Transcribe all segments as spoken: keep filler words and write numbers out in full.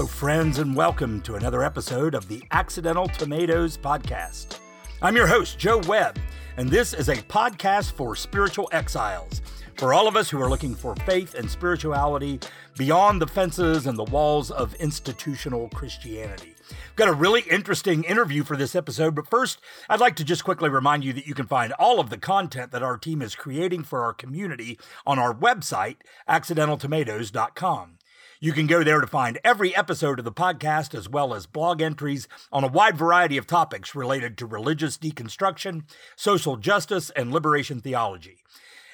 Hello, friends, and welcome to another episode of the Accidental Tomatoes podcast. I'm your host, Joe Webb, and this is a podcast for spiritual exiles, for all of us who are looking for faith and spirituality beyond the fences and the walls of institutional Christianity. We've got a really interesting interview for this episode, but first, I'd like to just quickly remind you that you can find all of the content that our team is creating for our community on our website, accidental tomatoes dot com. You can go there to find every episode of the podcast, as well as blog entries on a wide variety of topics related to religious deconstruction, social justice, and liberation theology.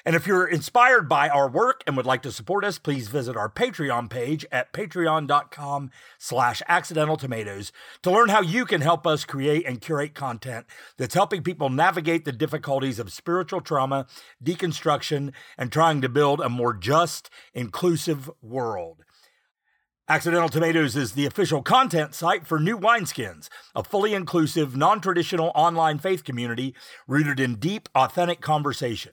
And if you're inspired by our work and would like to support us, please visit our Patreon page at patreon.com slash accidental tomatoes to learn how you can help us create and curate content that's helping people navigate the difficulties of spiritual trauma, deconstruction, and trying to build a more just, inclusive world. Accidental Tomatoes is the official content site for New Wineskins, a fully inclusive, non-traditional online faith community rooted in deep, authentic conversation.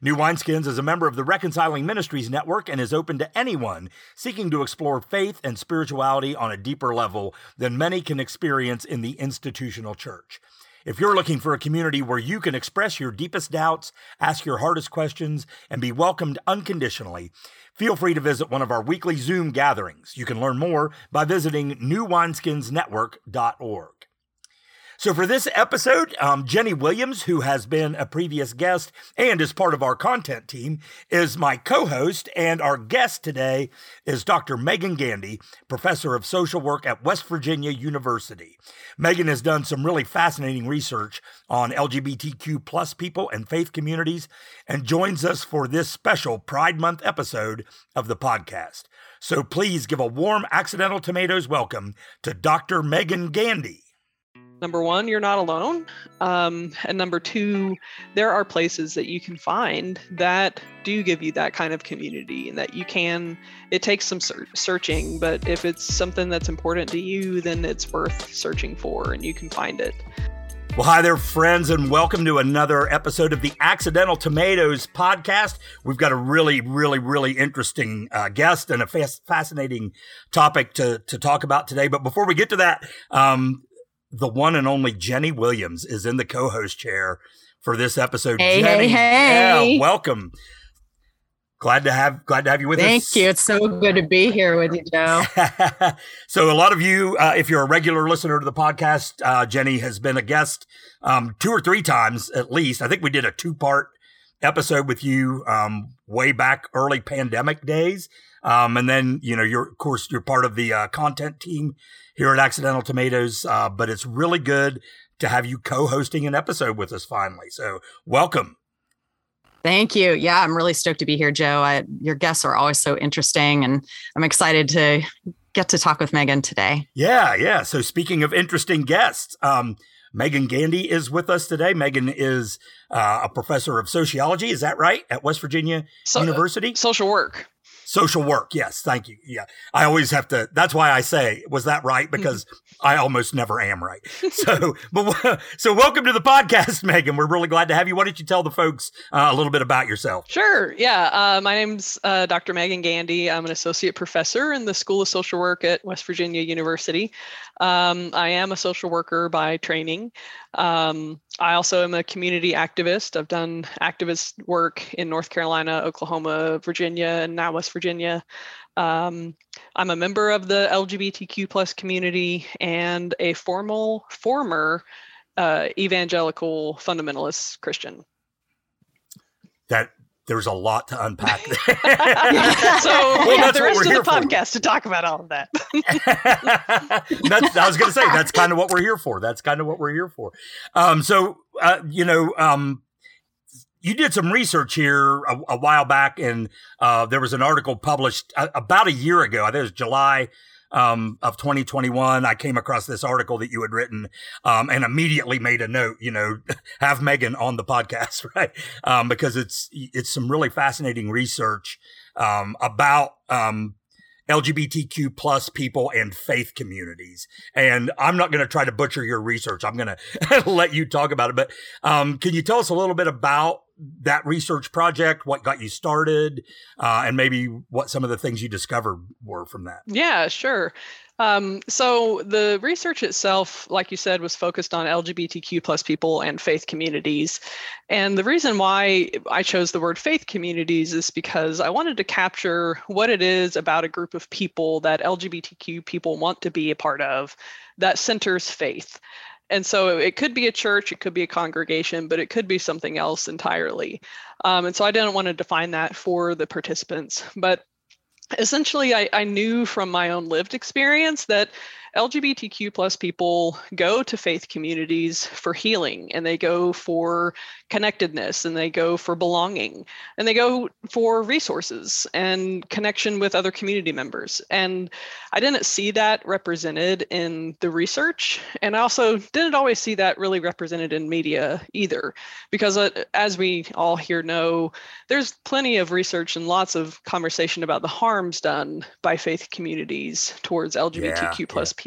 New Wineskins is a member of the Reconciling Ministries Network and is open to anyone seeking to explore faith and spirituality on a deeper level than many can experience in the institutional church. If you're looking for a community where you can express your deepest doubts, ask your hardest questions, and be welcomed unconditionally, feel free to visit one of our weekly Zoom gatherings. You can learn more by visiting new wineskins network dot org. So for this episode, um, Jenny Williams, who has been a previous guest and is part of our content team, is my co-host, and our guest today is Doctor Megan Gandy, professor of social work at West Virginia University. Megan has done some really fascinating research on L G B T Q plus people and faith communities and joins us for this special Pride Month episode of the podcast. So please give a warm Accidental Tomatoes welcome to Doctor Megan Gandy. Number one, you're not alone. Um, and number two, there are places that you can find that do give you that kind of community and that you can, it takes some ser- searching, but if it's something that's important to you, then it's worth searching for and you can find it. Well, hi there, friends, and welcome to another episode of the Accidental Tomatoes podcast. We've got a really, really, really interesting uh, guest and a fas- fascinating topic to, to talk about today. But before we get to that, um, the one and only Jenny Williams is in the co-host chair for this episode. Hey, Jenny, hey, hey. Yeah, welcome. Glad to have glad to have you with Thank us. Thank you. It's so good to be here with you, Joe. So a lot of you, uh, if you're a regular listener to the podcast, uh, Jenny has been a guest um, two or three times at least. I think we did a two-part episode with you um, way back early pandemic days. Um, and then, you know, you're, of course, you're part of the uh, content team here at Accidental Tomatoes, uh, but it's really good to have you co-hosting an episode with us finally. So welcome. Thank you. Yeah, I'm really stoked to be here, Joe. I, your guests are always so interesting, and I'm excited to get to talk with Megan today. Yeah, yeah. So speaking of interesting guests, um, Megan Gandy is with us today. Megan is uh, a professor of sociology, is that right, at West Virginia so- University? Social work. Social work. Yes. Thank you. Yeah. I always have to, that's why I say, was that right? Because I almost never am right. So, but so welcome to the podcast, Megan. We're really glad to have you. Why don't you tell the folks uh, a little bit about yourself? Sure. Yeah. Uh, my name's uh, Doctor Megan Gandy. I'm an associate professor in the School of Social Work at West Virginia University. Um, I am a social worker by training. Um, I also am a community activist. I've done activist work in North Carolina, Oklahoma, Virginia, and now West Virginia. Um, I'm a member of the L G B T Q plus community and a formal, former uh, evangelical fundamentalist Christian. That there's a lot to unpack. so well, yeah, the rest of the podcast for. To talk about all of that. That's, I was going to say, that's kind of what we're here for. That's kind of what we're here for. Um, so, uh, you know, um, you did some research here a, a while back, and uh, there was an article published a, about a year ago. I think it was July um, of twenty twenty-one. I came across this article that you had written um, and immediately made a note, you know, have Megan on the podcast, right? Um, because it's it's some really fascinating research um, about um, L G B T Q plus people and faith communities. And I'm not going to try to butcher your research. I'm going to let you talk about it. But um, can you tell us a little bit about that research project, what got you started, uh, and maybe what some of the things you discovered were from that. Yeah, sure. Um, so the research itself, like you said, was focused on L G B T Q plus people and faith communities. And the reason why I chose the word faith communities is because I wanted to capture what it is about a group of people that L G B T Q people want to be a part of that centers faith. And so it could be a church, it could be a congregation, but it could be something else entirely. Um, and so I didn't want to define that for the participants. But essentially, I, I knew from my own lived experience that L G B T Q plus people go to faith communities for healing, and they go for connectedness, and they go for belonging, and they go for resources and connection with other community members. And I didn't see that represented in the research. And I also didn't always see that really represented in media either, because uh, as we all here know, there's plenty of research and lots of conversation about the harm done by faith communities towards L G B T Q yeah, plus yeah. people.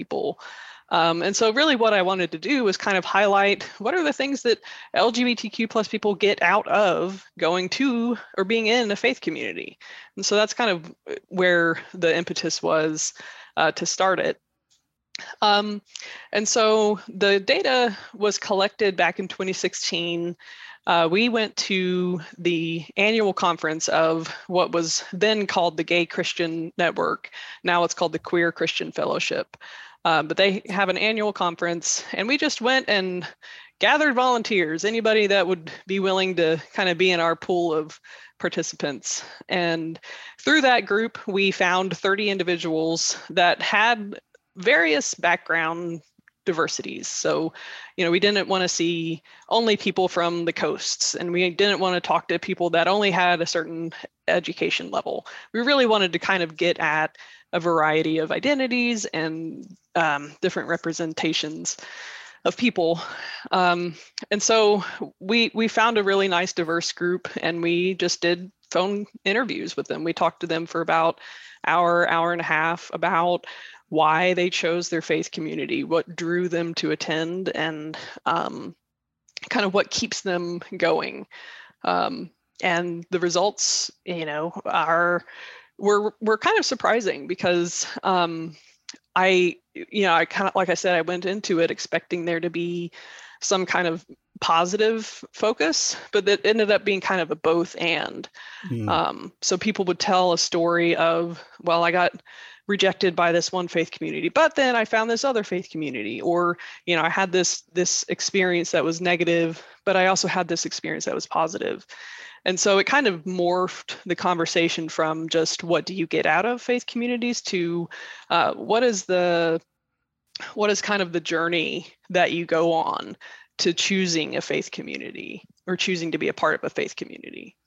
Um, and so really what I wanted to do was kind of highlight what are the things that L G B T Q plus people get out of going to or being in a faith community. And so that's kind of where the impetus was uh, to start it. Um, and so the data was collected back in twenty sixteen. Uh, we went to the annual conference of what was then called the Gay Christian Network. Now it's called the Queer Christian Fellowship. Uh, but they have an annual conference, and we just went and gathered volunteers, anybody that would be willing to kind of be in our pool of participants. And through that group, we found thirty individuals that had various background diversities. So, you know, we didn't want to see only people from the coasts, and we didn't want to talk to people that only had a certain education level. We really wanted to kind of get at a variety of identities and um, different representations of people. Um, and so we we found a really nice diverse group, and we just did phone interviews with them. We talked to them for about hour, hour and a half about why they chose their faith community, what drew them to attend, and um, kind of what keeps them going. Um, and the results, you know, are were were kind of surprising because um, I, you know, I kind of, like I said, I went into it expecting there to be some kind of positive focus, but that ended up being kind of a both and. Mm. Um, so people would tell a story of, well, I got rejected by this one faith community, but then I found this other faith community, or, you know, I had this this experience that was negative, but I also had this experience that was positive. And so it kind of morphed the conversation from just what do you get out of faith communities to uh, what is the what is kind of the journey that you go on to choosing a faith community or choosing to be a part of a faith community.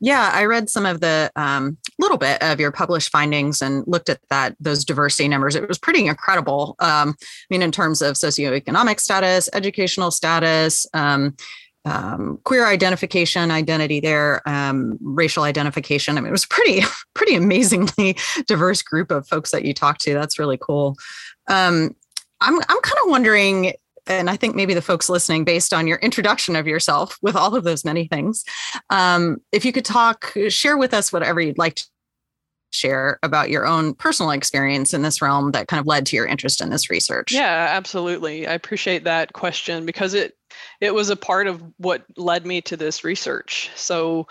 Yeah, I read some of the um, little bit of your published findings and looked at that, those diversity numbers. It was pretty incredible. Um, I mean, in terms of socioeconomic status, educational status, um, um, queer identification, identity there, um, racial identification. I mean, it was pretty, pretty amazingly diverse group of folks that you talked to. That's really cool. Um, I'm, I'm kind of wondering, and I think maybe the folks listening, based on your introduction of yourself with all of those many things, um, if you could talk, share with us whatever you'd like to share about your own personal experience in this realm that kind of led to your interest in this research. Yeah, absolutely. I appreciate that question because it it was a part of what led me to this research. So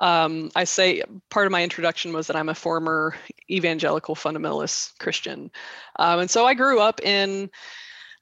um, I say part of my introduction was that I'm a former evangelical fundamentalist Christian. Um, and so I grew up in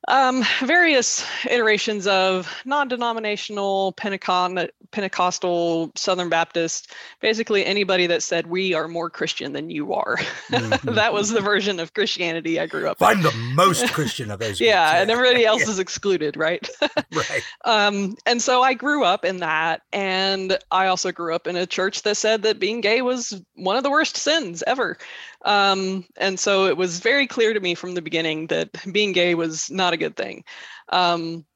Um, various iterations of non-denominational, Pentecon- Pentecostal, Southern Baptist, basically anybody that said, we are more Christian than you are. Mm-hmm. That was the version of Christianity I grew up I'm in. I'm the most Christian of those. Yeah, yeah, and everybody else yeah. is excluded, right? Right. Um, and so I grew up in that. And I also grew up in a church that said that being gay was one of the worst sins ever. Um, and so it was very clear to me from the beginning that being gay was not a good thing. Um,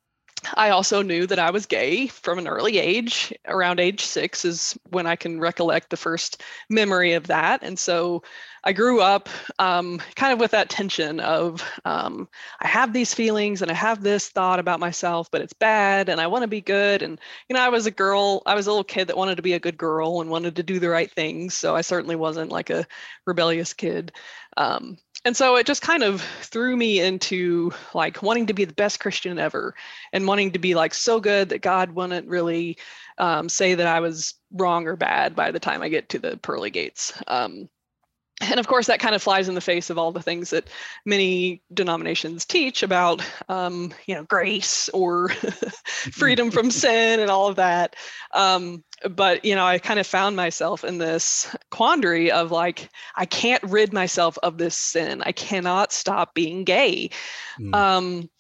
I also knew that I was gay from an early age. Around age six is when I can recollect the first memory of that. And so I grew up um, kind of with that tension of um, I have these feelings and I have this thought about myself, but it's bad and I want to be good. And, you know, I was a girl, I was a little kid that wanted to be a good girl and wanted to do the right things. So I certainly wasn't like a rebellious kid. Um, and so it just kind of threw me into like wanting to be the best Christian ever and wanting to be like so good that God wouldn't really um, say that I was wrong or bad by the time I get to the pearly gates. Um, And of course, that kind of flies in the face of all the things that many denominations teach about, um, you know, grace or freedom from sin and all of that. Um, but, you know, I kind of found myself in this quandary of like, I can't rid myself of this sin. I cannot stop being gay. Mm. Um,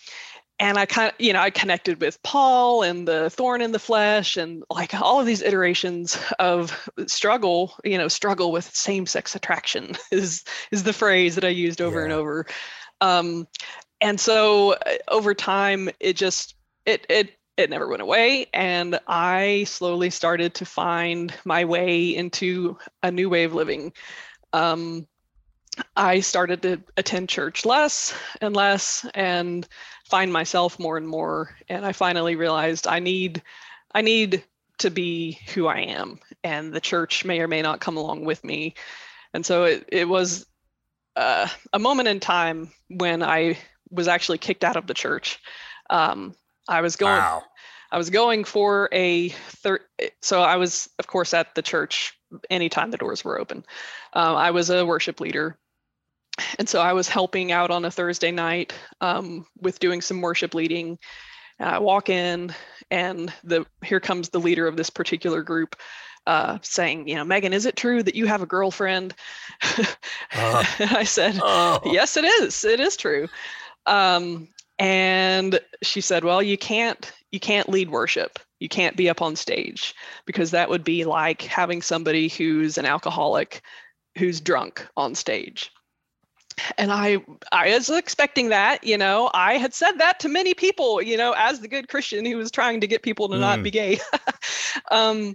and I kind of, you know, I connected with Paul and the thorn in the flesh and like all of these iterations of struggle, you know, struggle with same-sex attraction is is the phrase that I used over yeah. and over. Um, and so over time, it just, it, it, it never went away. And I slowly started to find my way into a new way of living. Um, I started to attend church less and less and find myself more and more. And I finally realized I need, I need to be who I am, and the church may or may not come along with me. And so it, it was uh, a moment in time when I was actually kicked out of the church. Um, I was going, wow. I was going for a third. So I was, of course, at the church anytime the doors were open. Um, I was a worship leader. And so I was helping out on a Thursday night um, with doing some worship leading. I walk in and the here comes the leader of this particular group uh, saying, you know, Megan, is it true that you have a girlfriend? uh, and I said, uh, yes, it is. It is true. Um, and she said, well, you can't you can't lead worship. You can't be up on stage because that would be like having somebody who's an alcoholic who's drunk on stage. And I I was expecting that, you know, I had said that to many people, you know, as the good Christian who was trying to get people to mm. not be gay. um,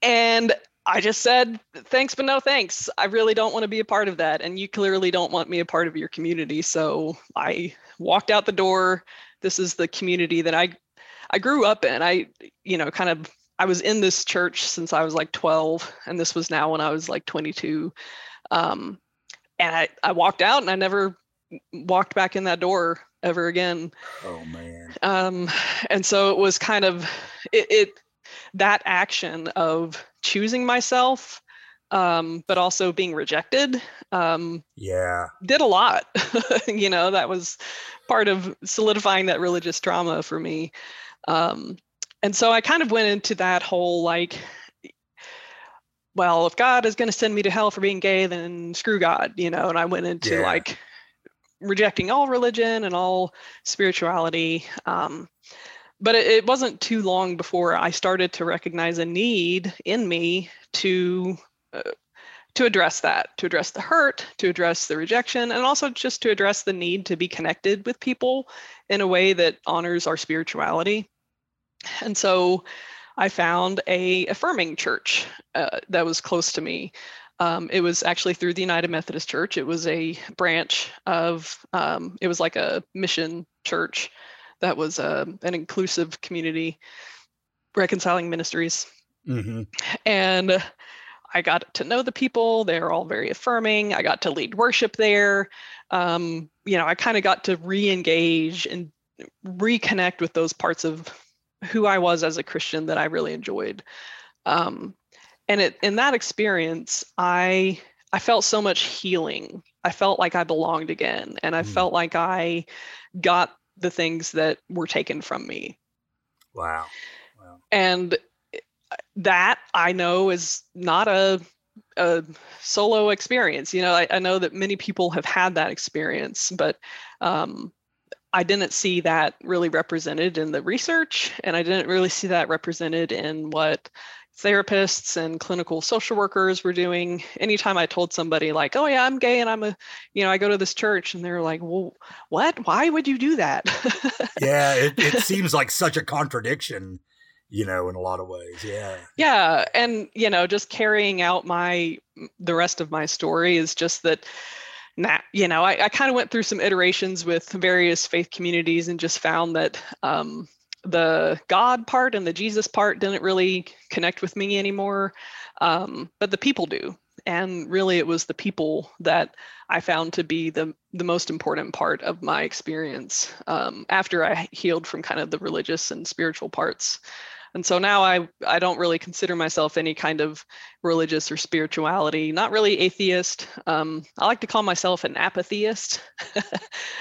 and I just said, thanks, but no thanks. I really don't want to be a part of that. And you clearly don't want me a part of your community. So I walked out the door. This is the community that I I grew up in. I, you know, kind of, I was in this church since I was like twelve, and this was now when I was like twenty-two. Um, and I, I walked out and I never walked back in that door ever again. Oh man. Um, and so it was kind of, it, it that action of choosing myself, um, but also being rejected, um, yeah, did a lot, you know, that was part of solidifying that religious trauma for me. Um, and so I kind of went into that whole, like, well, if God is going to send me to hell for being gay, then screw God, you know? And I went into yeah. like rejecting all religion and all spirituality. Um, but it, it wasn't too long before I started to recognize a need in me to, uh, to address that, to address the hurt, to address the rejection, and also just to address the need to be connected with people in a way that honors our spirituality. And so I found a affirming church uh, that was close to me. Um, it was actually through the United Methodist Church. It was a branch of, um, it was like a mission church that was uh, an inclusive community, Reconciling Ministries. Mm-hmm. And I got to know the people. They're all very affirming. I got to lead worship there. Um, you know, I kind of got to re-engage and reconnect with those parts of who I was as a Christian that I really enjoyed. Um, and it, in that experience, I, I felt so much healing. I felt like I belonged again. And I mm. felt like I got the things that were taken from me. Wow. wow. And that I know is not a, a solo experience. You know, I, I know that many people have had that experience, but, um, I didn't see that really represented in the research, and I didn't really see that represented in what therapists and clinical social workers were doing. Anytime I told somebody like, oh yeah, I'm gay and I'm a, you know, I go to this church, and they're like, well, what? Why would you do that? Yeah, it, it seems like such a contradiction, you know, in a lot of ways. Yeah. Yeah. And, you know, just carrying out my, the rest of my story is just that, nah, you know, I, I kind of went through some iterations with various faith communities and just found that, um, the God part and the Jesus part didn't really connect with me anymore, um, but the people do. And really, it was the people that I found to be the, the most important part of my experience um, after I healed from kind of the religious and spiritual parts. And so now I, I don't really consider myself any kind of religious or spirituality, not really atheist. Um, I like to call myself an apatheist.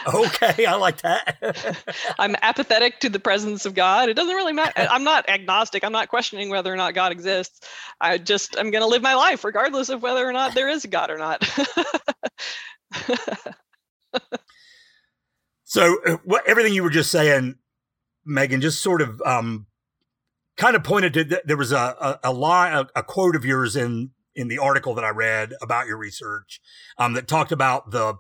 Okay, I like that. I'm apathetic to the presence of God. It doesn't really matter. I'm not agnostic. I'm not questioning whether or not God exists. I just, I'm going to live my life regardless of whether or not there is a God or not. So what, everything you were just saying, Megan, just sort of, um, kind of pointed to th- there was a a, a line, a, a quote of yours in in the article that I read about your research um, that talked about the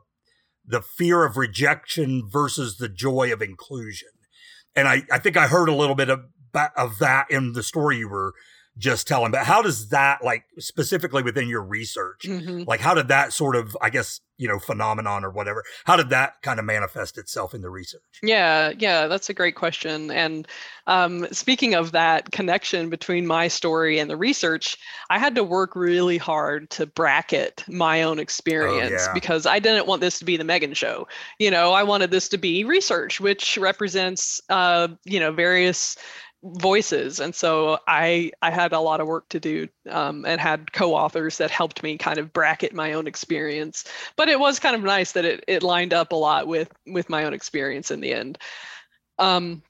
the fear of rejection versus the joy of inclusion, and I, I think I heard a little bit of of that in the story you were just telling. But how does that, like specifically within your research, mm-hmm. like how did that sort of, I guess, you know, phenomenon or whatever, how did that kind of manifest itself in the research? Yeah, yeah, that's a great question. And um, speaking of that connection between my story and the research, I had to work really hard to bracket my own experience oh, yeah. because I didn't want this to be the Megan show. You know, I wanted this to be research, which represents, uh, you know, various voices. And so I I had a lot of work to do um, and had co-authors that helped me kind of bracket my own experience. But it was kind of nice that it it lined up a lot with with my own experience in the end. Um,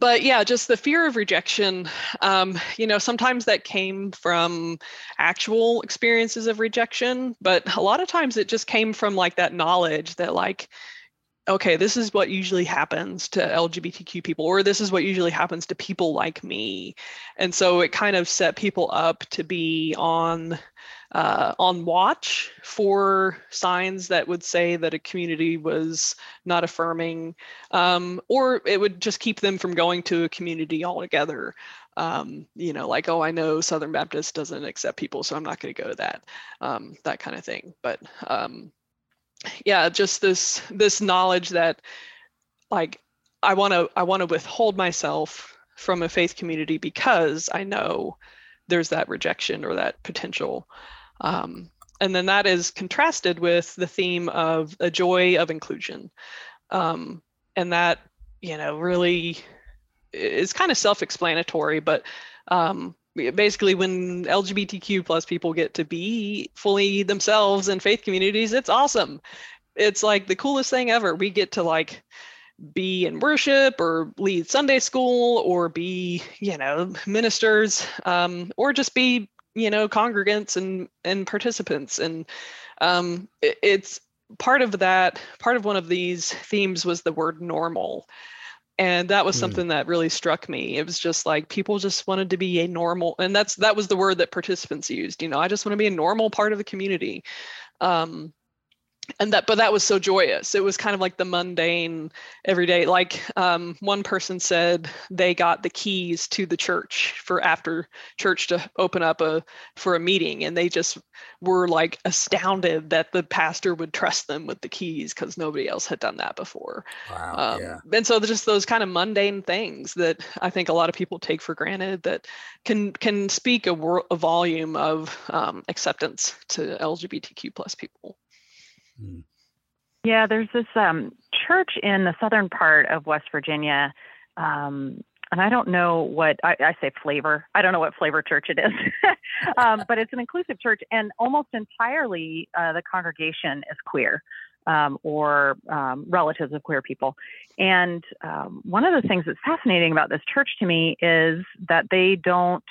but yeah, just the fear of rejection, um, you know, sometimes that came from actual experiences of rejection, but a lot of times it just came from like that knowledge that like, okay, this is what usually happens to L G B T Q people, or this is what usually happens to people like me. And so it kind of set people up to be on uh, on watch for signs that would say that a community was not affirming, um, or it would just keep them from going to a community altogether. Um, you know, like, oh, I know Southern Baptist doesn't accept people, so I'm not going to go to that, um, that kind of thing. But um, yeah, just this this knowledge that like I want to I want to withhold myself from a faith community because I know there's that rejection or that potential. Um, and then that is contrasted with the theme of a joy of inclusion. Um, and that, you know, really is kind of self-explanatory, but um, basically when L G B T Q plus people get to be fully themselves in faith communities, it's awesome. It's like the coolest thing ever. We get to like be in worship or lead Sunday school or be, you know, ministers, um, or just be, you know, congregants and, and participants. And um, it, it's part of that, part of one of these themes was the word normal. And that was something mm. that really struck me. It was just like, people just wanted to be a normal, and that's, that was the word that participants used, you know, I just want to be a normal part of the community. Um, and that, but that was so joyous. It was kind of like the mundane everyday, like um, one person said they got the keys to the church for after church to open up a, for a meeting. And they just were like astounded that the pastor would trust them with the keys because nobody else had done that before. Wow, um, yeah. And so just those kind of mundane things that I think a lot of people take for granted that can, can speak a, wor- a volume of um, acceptance to L G B T Q plus people. Yeah, there's this um, church in the southern part of West Virginia, um, and I don't know what, I, I say flavor, I don't know what flavor church it is, um, but it's an inclusive church, and almost entirely uh, the congregation is queer um, or um, relatives of queer people. And um, one of the things that's fascinating about this church to me is that they don't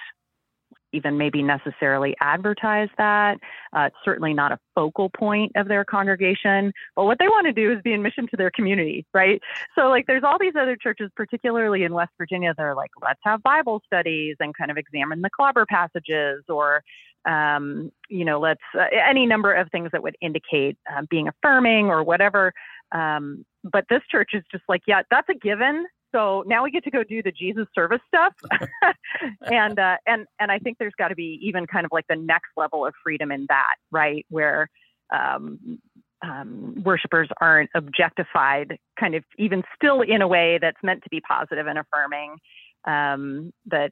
even maybe necessarily advertise that. Uh, it's certainly not a focal point of their congregation. But what they want to do is be in mission to their community, right? So like there's all these other churches, particularly in West Virginia, they're like, let's have Bible studies and kind of examine the clobber passages, or, um, you know, let's uh, any number of things that would indicate uh, being affirming or whatever. Um, but this church is just like, yeah, that's a given. So now we get to go do the Jesus service stuff. and, uh, and, and I think there's got to be even kind of like the next level of freedom in that, right? Where, um, um, worshipers aren't objectified, kind of even still in a way that's meant to be positive and affirming, um, that,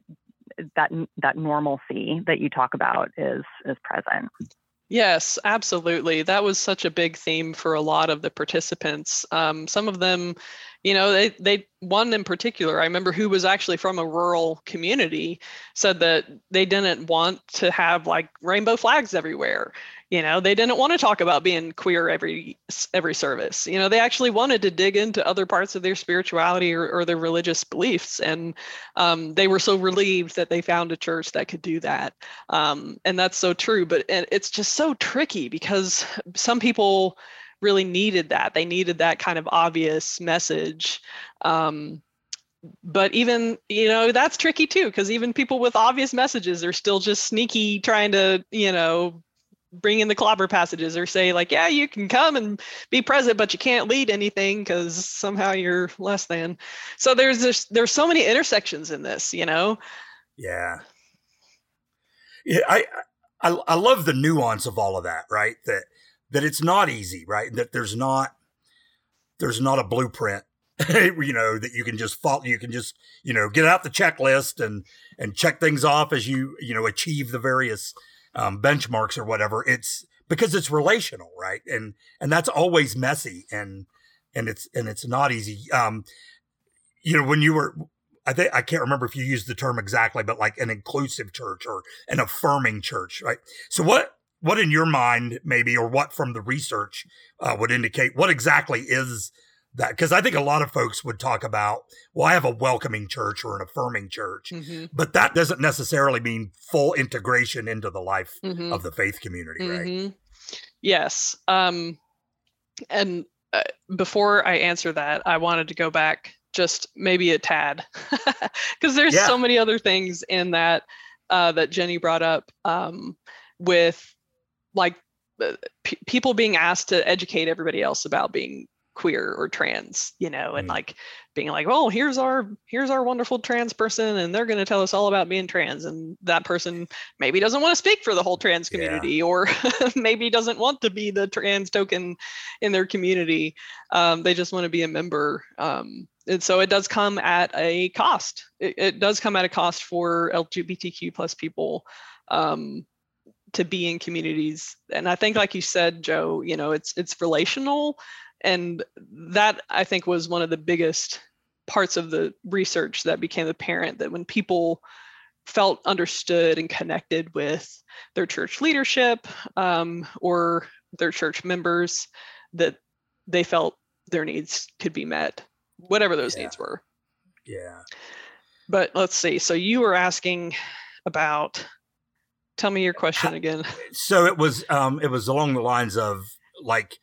that, that normalcy that you talk about is, is present. Yes, absolutely. That was such a big theme for a lot of the participants. Um, some of them, you know, they, they one in particular, I remember, who was actually from a rural community, said that they didn't want to have like rainbow flags everywhere. You know, they didn't want to talk about being queer every every service. You know, they actually wanted to dig into other parts of their spirituality or, or their religious beliefs. And um, they were so relieved that they found a church that could do that. Um, and that's so true. But it's just so tricky because some people really needed that. They needed that kind of obvious message. Um, But even, you know, that's tricky, too, because even people with obvious messages are still just sneaky trying to, you know, bring in the clobber passages or say like, yeah, you can come and be present, but you can't lead anything because somehow you're less than. So there's this, there's so many intersections in this, you know? Yeah. Yeah. I, I, I love the nuance of all of that, right? That, that it's not easy, right? That there's not, there's not a blueprint, you know, that you can just follow, you can just, you know, get out the checklist and, and check things off as you, you know, achieve the various Um, benchmarks or whatever. It's because it's relational, right? And and that's always messy, and and it's and it's not easy. Um, you know, when you were, I think I can't remember if you used the term exactly, but like an inclusive church or an affirming church, right? So what what in your mind maybe, or what from the research uh, would indicate what exactly is that? Because I think a lot of folks would talk about, well, I have a welcoming church or an affirming church, mm-hmm. but that doesn't necessarily mean full integration into the life mm-hmm. of the faith community, mm-hmm. right? Yes. Um, and uh, before I answer that, I wanted to go back just maybe a tad, because there's yeah. so many other things in that uh, that Jenny brought up um, with like p- people being asked to educate everybody else about being queer or trans, you know, and mm. like being like, oh, here's our here's our wonderful trans person, and they're going to tell us all about being trans, and that person maybe doesn't want to speak for the whole trans community, yeah. or maybe doesn't want to be the trans token in their community. Um, they just want to be a member, um, and so it does come at a cost. It, it does come at a cost for L G B T Q plus people um, to be in communities, and I think, like you said, Joe, you know, it's it's relational. And that, I think, was one of the biggest parts of the research that became apparent, that when people felt understood and connected with their church leadership um, or their church members, that they felt their needs could be met, whatever those yeah. needs were. Yeah. But let's see. So you were asking about, tell me your question again. So it was, um, it was along the lines of like,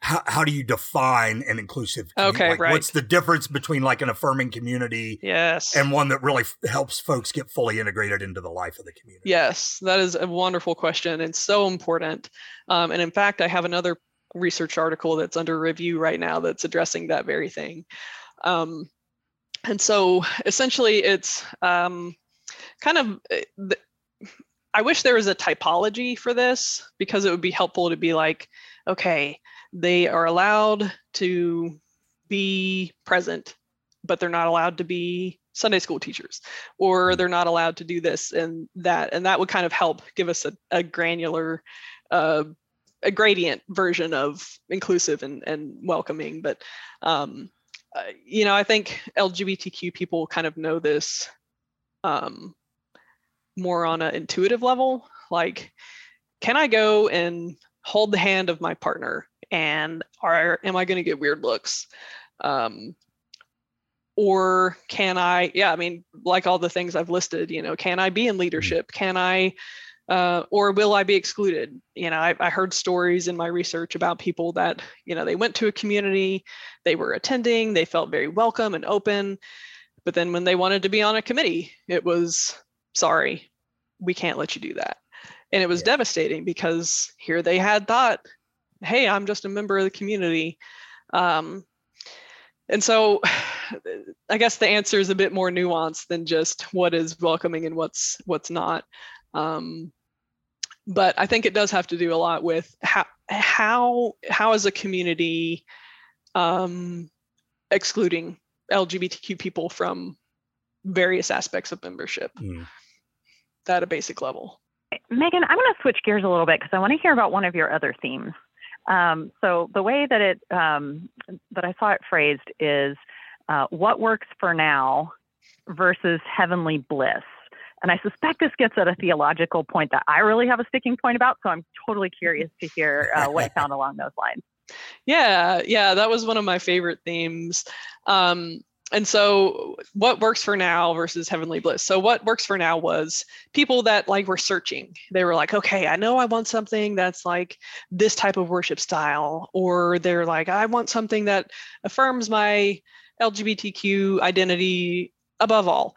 How, how do you define an inclusive community? Okay, like, right. What's the difference between like an affirming community yes. and one that really f- helps folks get fully integrated into the life of the community? Yes, that is a wonderful question and so important. Um, and in fact, I have another research article that's under review right now that's addressing that very thing. Um, and so essentially it's um, kind of... Th- I wish there was a typology for this, because it would be helpful to be like, okay, they are allowed to be present, but they're not allowed to be Sunday school teachers, or they're not allowed to do this and that. And that would kind of help give us a, a granular, uh, a gradient version of inclusive and, and welcoming. But, um, uh, you know, I think L G B T Q people kind of know this um, more on an intuitive level. Like, can I go and hold the hand of my partner? And are am I going to get weird looks? Um, Or can I, yeah, I mean, like all the things I've listed, you know, can I be in leadership? Can I, uh, or will I be excluded? You know, I, I heard stories in my research about people that, you know, they went to a community, they were attending, they felt very welcome and open, but then when they wanted to be on a committee, it was, sorry, we can't let you do that. And it was yeah. devastating, because here they had thought, hey, I'm just a member of the community. Um, and so I guess the answer is a bit more nuanced than just what is welcoming and what's what's not. Um, but I think it does have to do a lot with how how how is a community um, excluding L G B T Q people from various aspects of membership mm. at a basic level. Megan, I'm going to switch gears a little bit, because I want to hear about one of your other themes. Um, so the way that it um, that I saw it phrased is uh, what works for now versus heavenly bliss. And I suspect this gets at a theological point that I really have a sticking point about. So I'm totally curious to hear uh, what you found along those lines. Yeah, yeah, that was one of my favorite themes. Um, and so what works for now versus heavenly bliss. So what works for now was people that like were searching. They were like, okay, I know I want something that's like this type of worship style, or they're like, I want something that affirms my L G B T Q identity above all.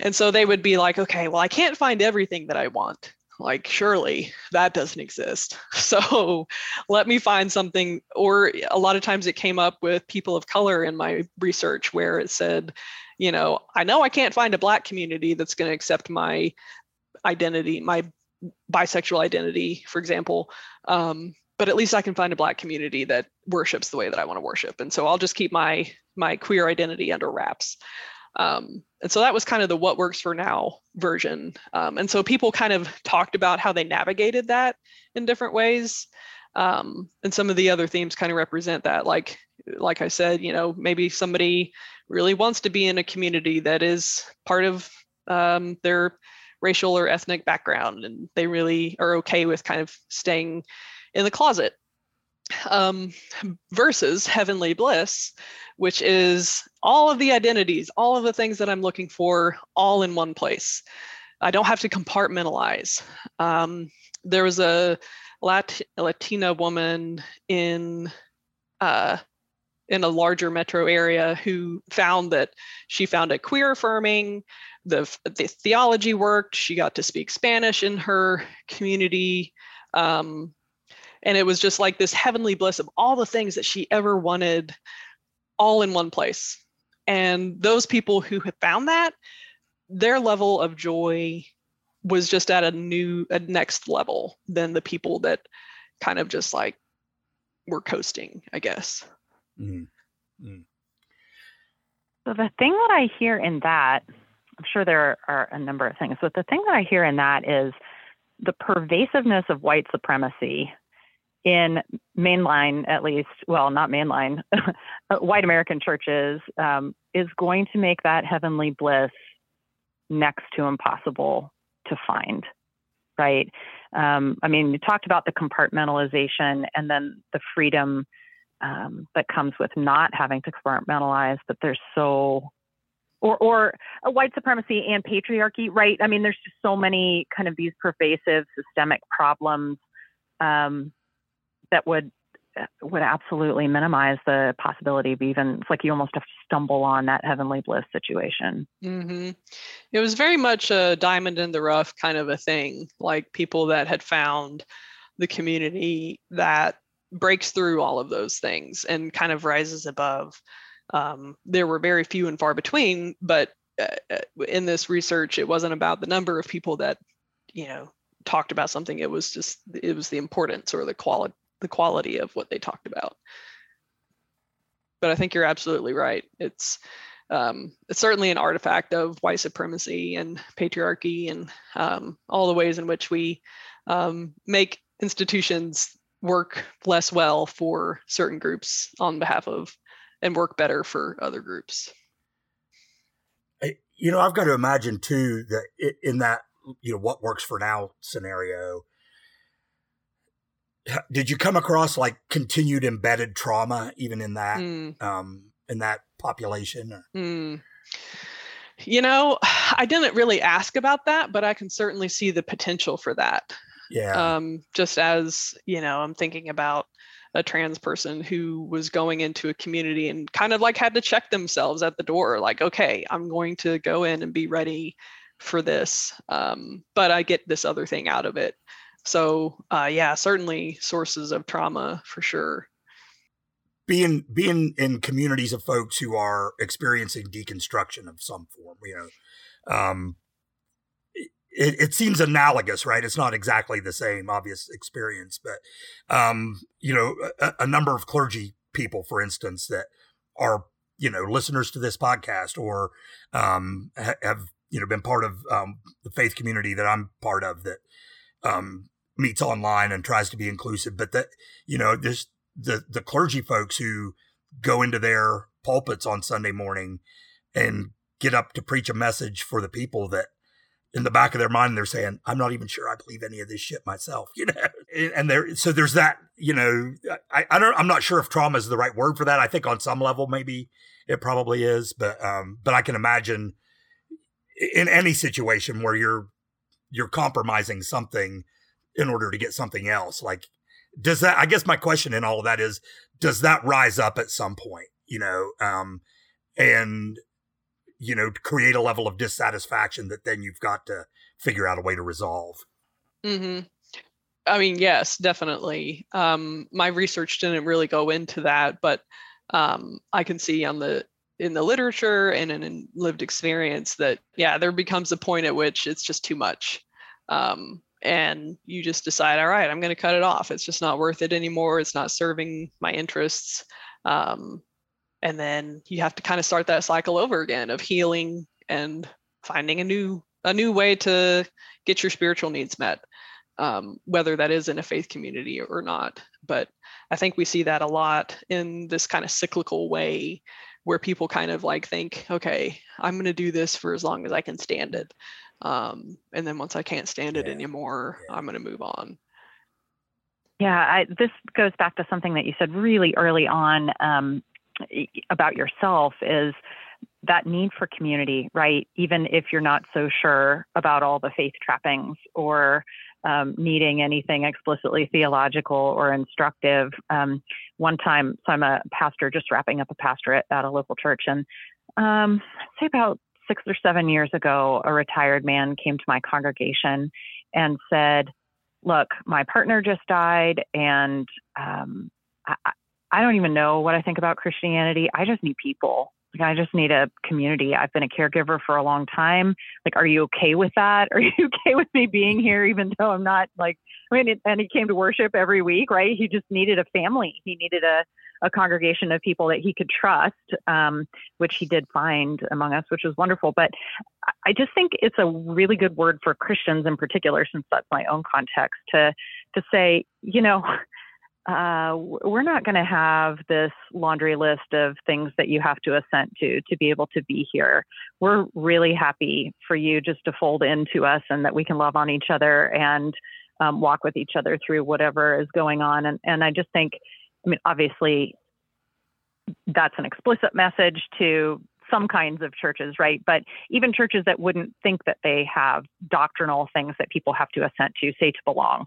And so they would be like, okay, well, I can't find everything that I want. Like, surely that doesn't exist. So let me find something. Or a lot of times it came up with people of color in my research, where it said, you know, I know I can't find a Black community that's going to accept my identity, my bisexual identity, for example. Um, but at least I can find a Black community that worships the way that I want to worship. And so I'll just keep my my queer identity under wraps. Um, and so that was kind of the what works for now version. Um, and so people kind of talked about how they navigated that in different ways. Um, and some of the other themes kind of represent that. Like, like I said, you know, maybe somebody really wants to be in a community that is part of um, their racial or ethnic background, and they really are okay with kind of staying in the closet. Um, versus heavenly bliss, which is all of the identities, all of the things that I'm looking for, all in one place. I don't have to compartmentalize. Um, there was a Lat- Latina woman in uh, in a larger metro area who found that she found it queer affirming. The, the theology worked. She got to speak Spanish in her community. Um, And it was just like this heavenly bliss of all the things that she ever wanted, all in one place. And those people who have found that, their level of joy was just at a new, a next level than the people that kind of just like were coasting, I guess. Mm-hmm. Mm. So the thing that I hear in that, I'm sure there are a number of things, but the thing that I hear in that is the pervasiveness of white supremacy in mainline, at least, well, not mainline, white American churches, um, is going to make that heavenly bliss next to impossible to find, right? Um, I mean, you talked about the compartmentalization and then the freedom um, that comes with not having to compartmentalize, but there's so, or or a white supremacy and patriarchy, right? I mean, there's just so many kind of these pervasive systemic problems um, that would would absolutely minimize the possibility of even, it's like you almost have to stumble on that heavenly bliss situation. Mm-hmm. It was very much a diamond in the rough kind of a thing, like people that had found the community that breaks through all of those things and kind of rises above. Um, there were very few and far between, but uh, in this research, it wasn't about the number of people that, you know, talked about something. It was just, it was the importance or the quality. the quality of what they talked about. But I think you're absolutely right. It's um, it's certainly an artifact of white supremacy and patriarchy and um, all the ways in which we um, make institutions work less well for certain groups on behalf of, and work better for other groups. I, you know, I've got to imagine too, that in that, you know, what works for now scenario, did you come across like continued embedded trauma even in that, mm. um, in that population? Or? Mm. You know, I didn't really ask about that, but I can certainly see the potential for that. Yeah. Um, just as, you know, I'm thinking about a trans person who was going into a community and kind of like had to check themselves at the door, like, okay, I'm going to go in and be ready for this. Um, but I get this other thing out of it. So, uh, yeah, certainly sources of trauma for sure. Being being in communities of folks who are experiencing deconstruction of some form, you know, um, it, it seems analogous, right? It's not exactly the same obvious experience, but, um, you know, a, a number of clergy people, for instance, that are, you know, listeners to this podcast or um, have, you know, been part of um, the faith community that I'm part of that um, meets online and tries to be inclusive. But that, you know, there's the the clergy folks who go into their pulpits on Sunday morning and get up to preach a message for the people that in the back of their mind, they're saying, I'm not even sure I believe any of this shit myself, you know? And there, so there's that, you know, I, I don't, I'm not sure if trauma is the right word for that. I think on some level, maybe it probably is, but, um, but I can imagine in any situation where you're, you're compromising something in order to get something else. Like, does that, I guess my question in all of that is, does that rise up at some point, you know? Um, and, you know, to create a level of dissatisfaction that then you've got to figure out a way to resolve. Mm-hmm. I mean, yes, definitely. Um, my research didn't really go into that, but um, I can see on the in the literature and in, in lived experience that, yeah, there becomes a point at which it's just too much. Um, and you just decide, all right, I'm going to cut it off. It's just not worth it anymore. It's not serving my interests. Um And then you have to kind of start that cycle over again of healing and finding a new a new way to get your spiritual needs met, um, whether that is in a faith community or not. But I think we see that a lot in this kind of cyclical way where people kind of like think, okay, I'm going to do this for as long as I can stand it. Um, and then once I can't stand it yeah. anymore, yeah. I'm going to move on. Yeah, I, this goes back to something that you said really early on. Um, about yourself is that need for community, right? Even if you're not so sure about all the faith trappings or um, needing anything explicitly theological or instructive. Um, one time, so I'm a pastor just wrapping up a pastorate at a local church. And um, I'd say about six or seven years ago, a retired man came to my congregation and said, look, my partner just died and um, I, I don't even know what I think about Christianity. I just need people. Like, I just need a community. I've been a caregiver for a long time. Like, are you okay with that? Are you okay with me being here, even though I'm not like, I mean, it, and he came to worship every week, right? He just needed a family. He needed a, a congregation of people that he could trust, um, which he did find among us, which was wonderful. But I just think it's a really good word for Christians in particular, since that's my own context, to, to say, you know, Uh, we're not going to have this laundry list of things that you have to assent to to be able to be here. We're really happy for you just to fold into us and that we can love on each other and um, walk with each other through whatever is going on. And, and I just think, I mean, obviously, that's an explicit message to some kinds of churches, right? But even churches that wouldn't think that they have doctrinal things that people have to assent to, say to belong.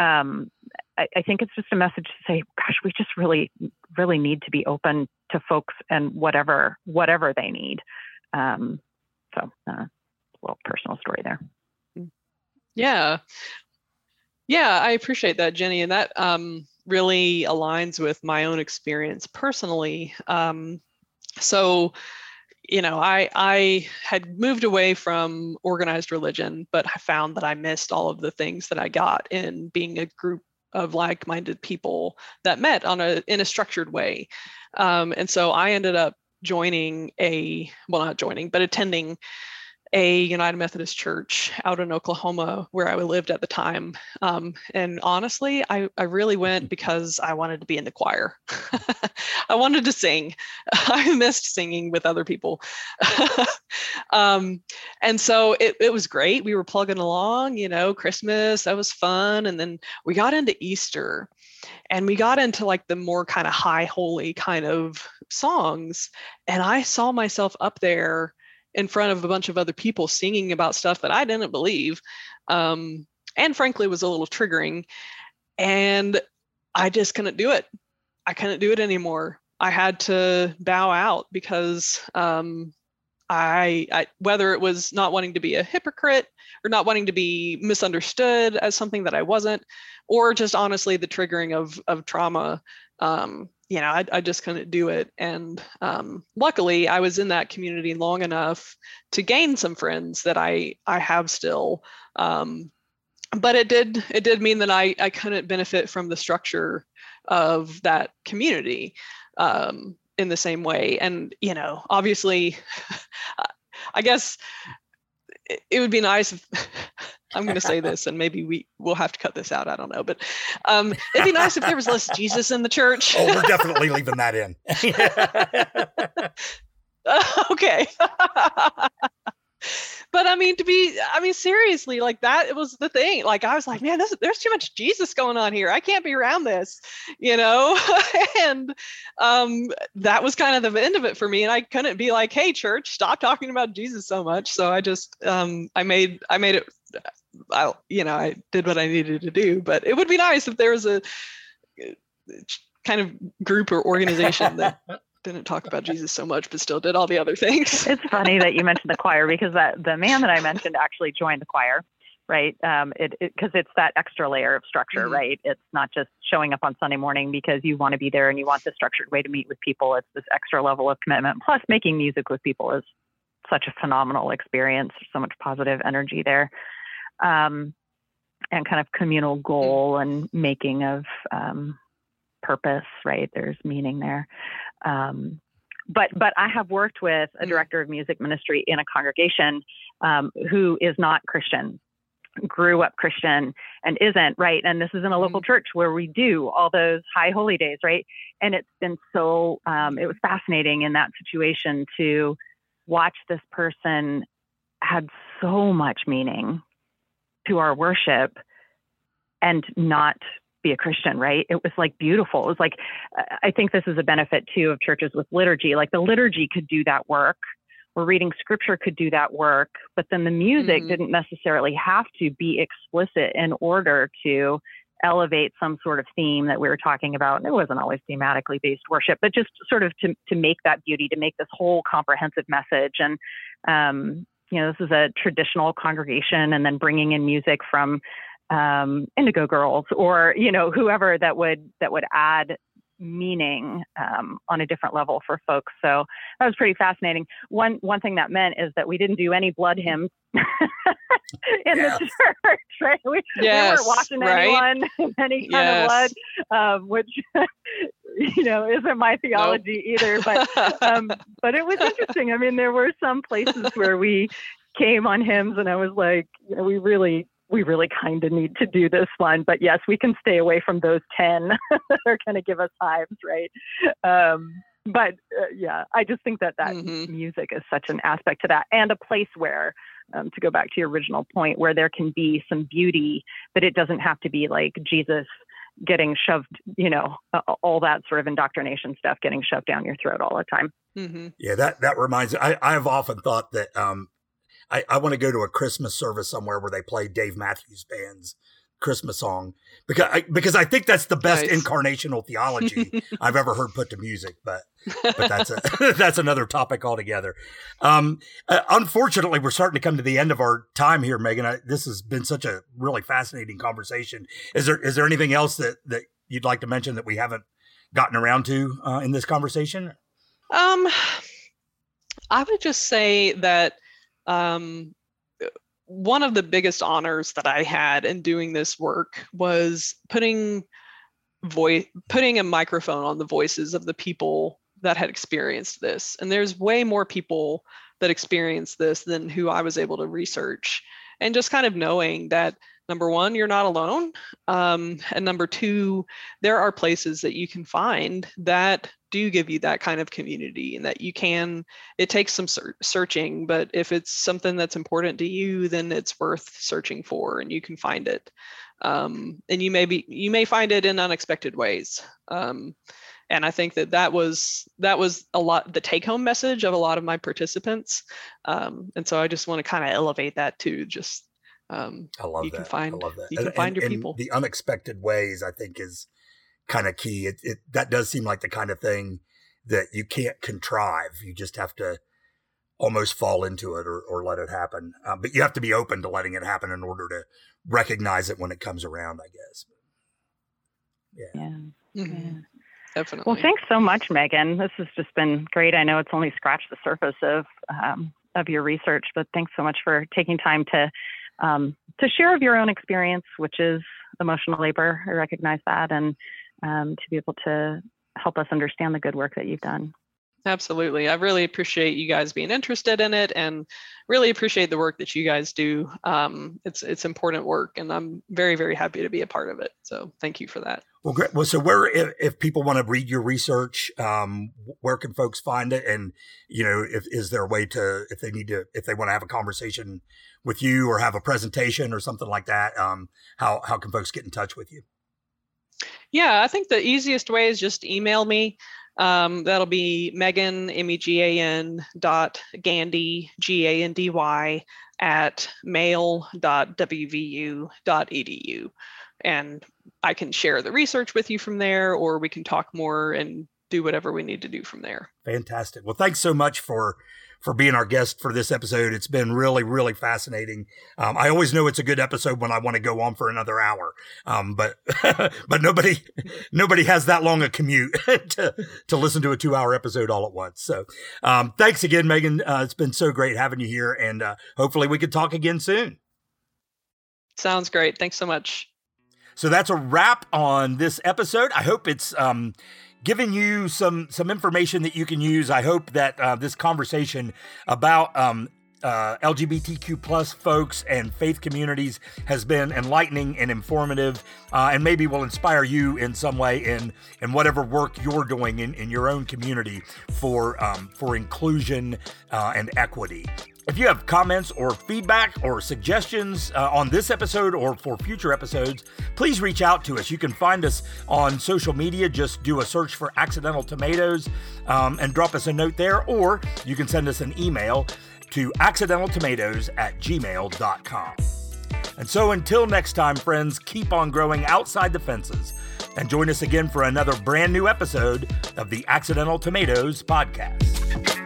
Um, I, I think it's just a message to say, gosh, we just really, really need to be open to folks and whatever, whatever they need. Um, so uh, a little personal story there. Yeah. Yeah. I appreciate that, Jenny. And that um, really aligns with my own experience personally. Um, so, You know, I I had moved away from organized religion, but I found that I missed all of the things that I got in being a group of like-minded people that met on a in a structured way. Um, and so I ended up joining a, well, not joining, but attending a United Methodist church out in Oklahoma where I lived at the time. Um, and honestly, I, I really went because I wanted to be in the choir. I wanted to sing. I missed singing with other people. um, and so it, it was great. We were plugging along, you know, Christmas, that was fun. And then we got into Easter And we got into like the more kind of high holy kind of songs. And I saw myself up there in front of a bunch of other people singing about stuff that I didn't believe. Um, and frankly, was a little triggering. And I just couldn't do it. I couldn't do it anymore. I had to bow out because um, I, I, whether it was not wanting to be a hypocrite or not wanting to be misunderstood as something that I wasn't, or just honestly the triggering of of trauma, um, you know, I, I just couldn't do it. And um, luckily, I was in that community long enough to gain some friends that I I have still. Um, but it did it did mean that I I couldn't benefit from the structure of that community um, in the same way. And, you know, obviously, I guess it, it would be nice if, I'm going to say this and maybe we will have to cut this out. I don't know, but um, it'd be nice if there was less Jesus in the church. Oh, we're definitely leaving that in. uh, okay. But I mean, to be, I mean, seriously, like that, it was the thing. Like, I was like, man, this, there's too much Jesus going on here. I can't be around this, you know? And um, that was kind of the end of it for me. And I couldn't be like, hey, church, stop talking about Jesus so much. So I just, um, I made, I made it, I, you know, I did what I needed to do, but it would be nice if there was a kind of group or organization that didn't talk about Jesus so much, but still did all the other things. It's funny that you mentioned the choir, because that the man that I mentioned actually joined the choir, right? Um, it because it, it's that extra layer of structure, mm-hmm. right? It's not just showing up on Sunday morning because you want to be there and you want the structured way to meet with people. It's this extra level of commitment. Plus, making music with people is such a phenomenal experience. So much positive energy there, um, and kind of communal goal mm-hmm. and making of. Um, purpose, right? There's meaning there. Um, but but I have worked with a director of music ministry in a congregation um, who is not Christian, grew up Christian and isn't, right? And this is in a local mm-hmm. church where we do all those high holy days, right? And it's been so, um, it was fascinating in that situation to watch this person had so much meaning to our worship and not be a Christian, right? It was like beautiful. It was like, I think this is a benefit too of churches with liturgy. Like the liturgy could do that work, or reading scripture could do that work, but then the music mm-hmm. didn't necessarily have to be explicit in order to elevate some sort of theme that we were talking about. And it wasn't always thematically based worship, but just sort of to to make that beauty, to make this whole comprehensive message. And um, you know, this is a traditional congregation, and then bringing in music from um, Indigo Girls, or, you know, whoever that would, that would add meaning, um, on a different level for folks. So that was pretty fascinating. One, one thing that meant is that we didn't do any blood hymns in yes. the church, right? We, yes, we weren't washing right? anyone in any kind yes. of blood, um, which, you know, isn't my theology nope. either, but, um, but it was interesting. I mean, there were some places where we came on hymns and I was like, you know, we really, we really kind of need to do this one, but yes, we can stay away from those ten that are going to give us hives, right? Um, but uh, yeah, I just think that that mm-hmm. music is such an aspect to that, and a place where, um, to go back to your original point, where there can be some beauty, but it doesn't have to be like Jesus getting shoved, you know, uh, all that sort of indoctrination stuff getting shoved down your throat all the time. Mm-hmm. Yeah, that that reminds me. I, I've often thought that. Um, I, I want to go to a Christmas service somewhere where they play Dave Matthews Band's Christmas song, because I, because I think that's the best nice. incarnational theology I've ever heard put to music. But but that's a, that's another topic altogether. Um, uh, unfortunately, we're starting to come to the end of our time here, Megan. I, this has been such a really fascinating conversation. Is there is there anything else that, that you'd like to mention that we haven't gotten around to uh, in this conversation? Um, I would just say that. Um, one of the biggest honors that I had in doing this work was putting voice, putting a microphone on the voices of the people that had experienced this. And there's way more people that experienced this than who I was able to research. And just kind of knowing that, number one, you're not alone. Um, and number two, there are places that you can find that do give you that kind of community, and that you can, it takes some ser- searching, but if it's something that's important to you, then it's worth searching for and you can find it. Um, and you may be, you may find it in unexpected ways. Um, and I think that that was, that was a lot, the take home message of a lot of my participants. Um, and so I just want to kind of elevate that to just, um, I love you that. Can find, I love that. You can and, find and, your and people. The unexpected ways, I think, is kind of key. It, it, that does seem like the kind of thing that you can't contrive. You just have to almost fall into it or, or let it happen. Um, but you have to be open to letting it happen in order to recognize it when it comes around, I guess. Yeah. Yeah. Mm-hmm. Yeah. Definitely. Well, thanks so much, Megan. This has just been great. I know it's only scratched the surface of, um, of your research, but thanks so much for taking time to, um, to share of your own experience, which is emotional labor. I recognize that. And, um, to be able to help us understand the good work that you've done. Absolutely. I really appreciate you guys being interested in it and really appreciate the work that you guys do. Um, it's it's important work, and I'm very, very happy to be a part of it. So thank you for that. Well, great. Well, so where, if, if people want to read your research, um, where can folks find it? And, you know, if, is there a way to, if they need to, if they want to have a conversation with you or have a presentation or something like that, um, how, how can folks get in touch with you? Yeah, I think the easiest way is just email me. Um, that'll be Megan, M E G A N dot Gandy, G A N D Y at mail dot w v u dot e d u. And I can share the research with you from there, or we can talk more and do whatever we need to do from there. Fantastic. Well, thanks so much for for being our guest for this episode. It's been really, really fascinating. Um, I always know it's a good episode when I want to go on for another hour, um, but but nobody nobody has that long a commute to, to listen to a two-hour episode all at once. So um, thanks again, Megan. Uh, it's been so great having you here, and uh, hopefully we could talk again soon. Sounds great. Thanks so much. So that's a wrap on this episode. I hope it's... Um, giving you some some information that you can use. I hope that uh, this conversation about um, uh, L G B T Q plus folks and faith communities has been enlightening and informative, uh, and maybe will inspire you in some way in in whatever work you're doing in, in your own community for um, for inclusion uh, and equity. If you have comments or feedback or suggestions uh, on this episode or for future episodes, please reach out to us. You can find us on social media. Just do a search for Accidental Tomatoes um, and drop us a note there, or you can send us an email to accidental tomatoes at gmail dot com. And so until next time, friends, keep on growing outside the fences and join us again for another brand new episode of the Accidental Tomatoes podcast.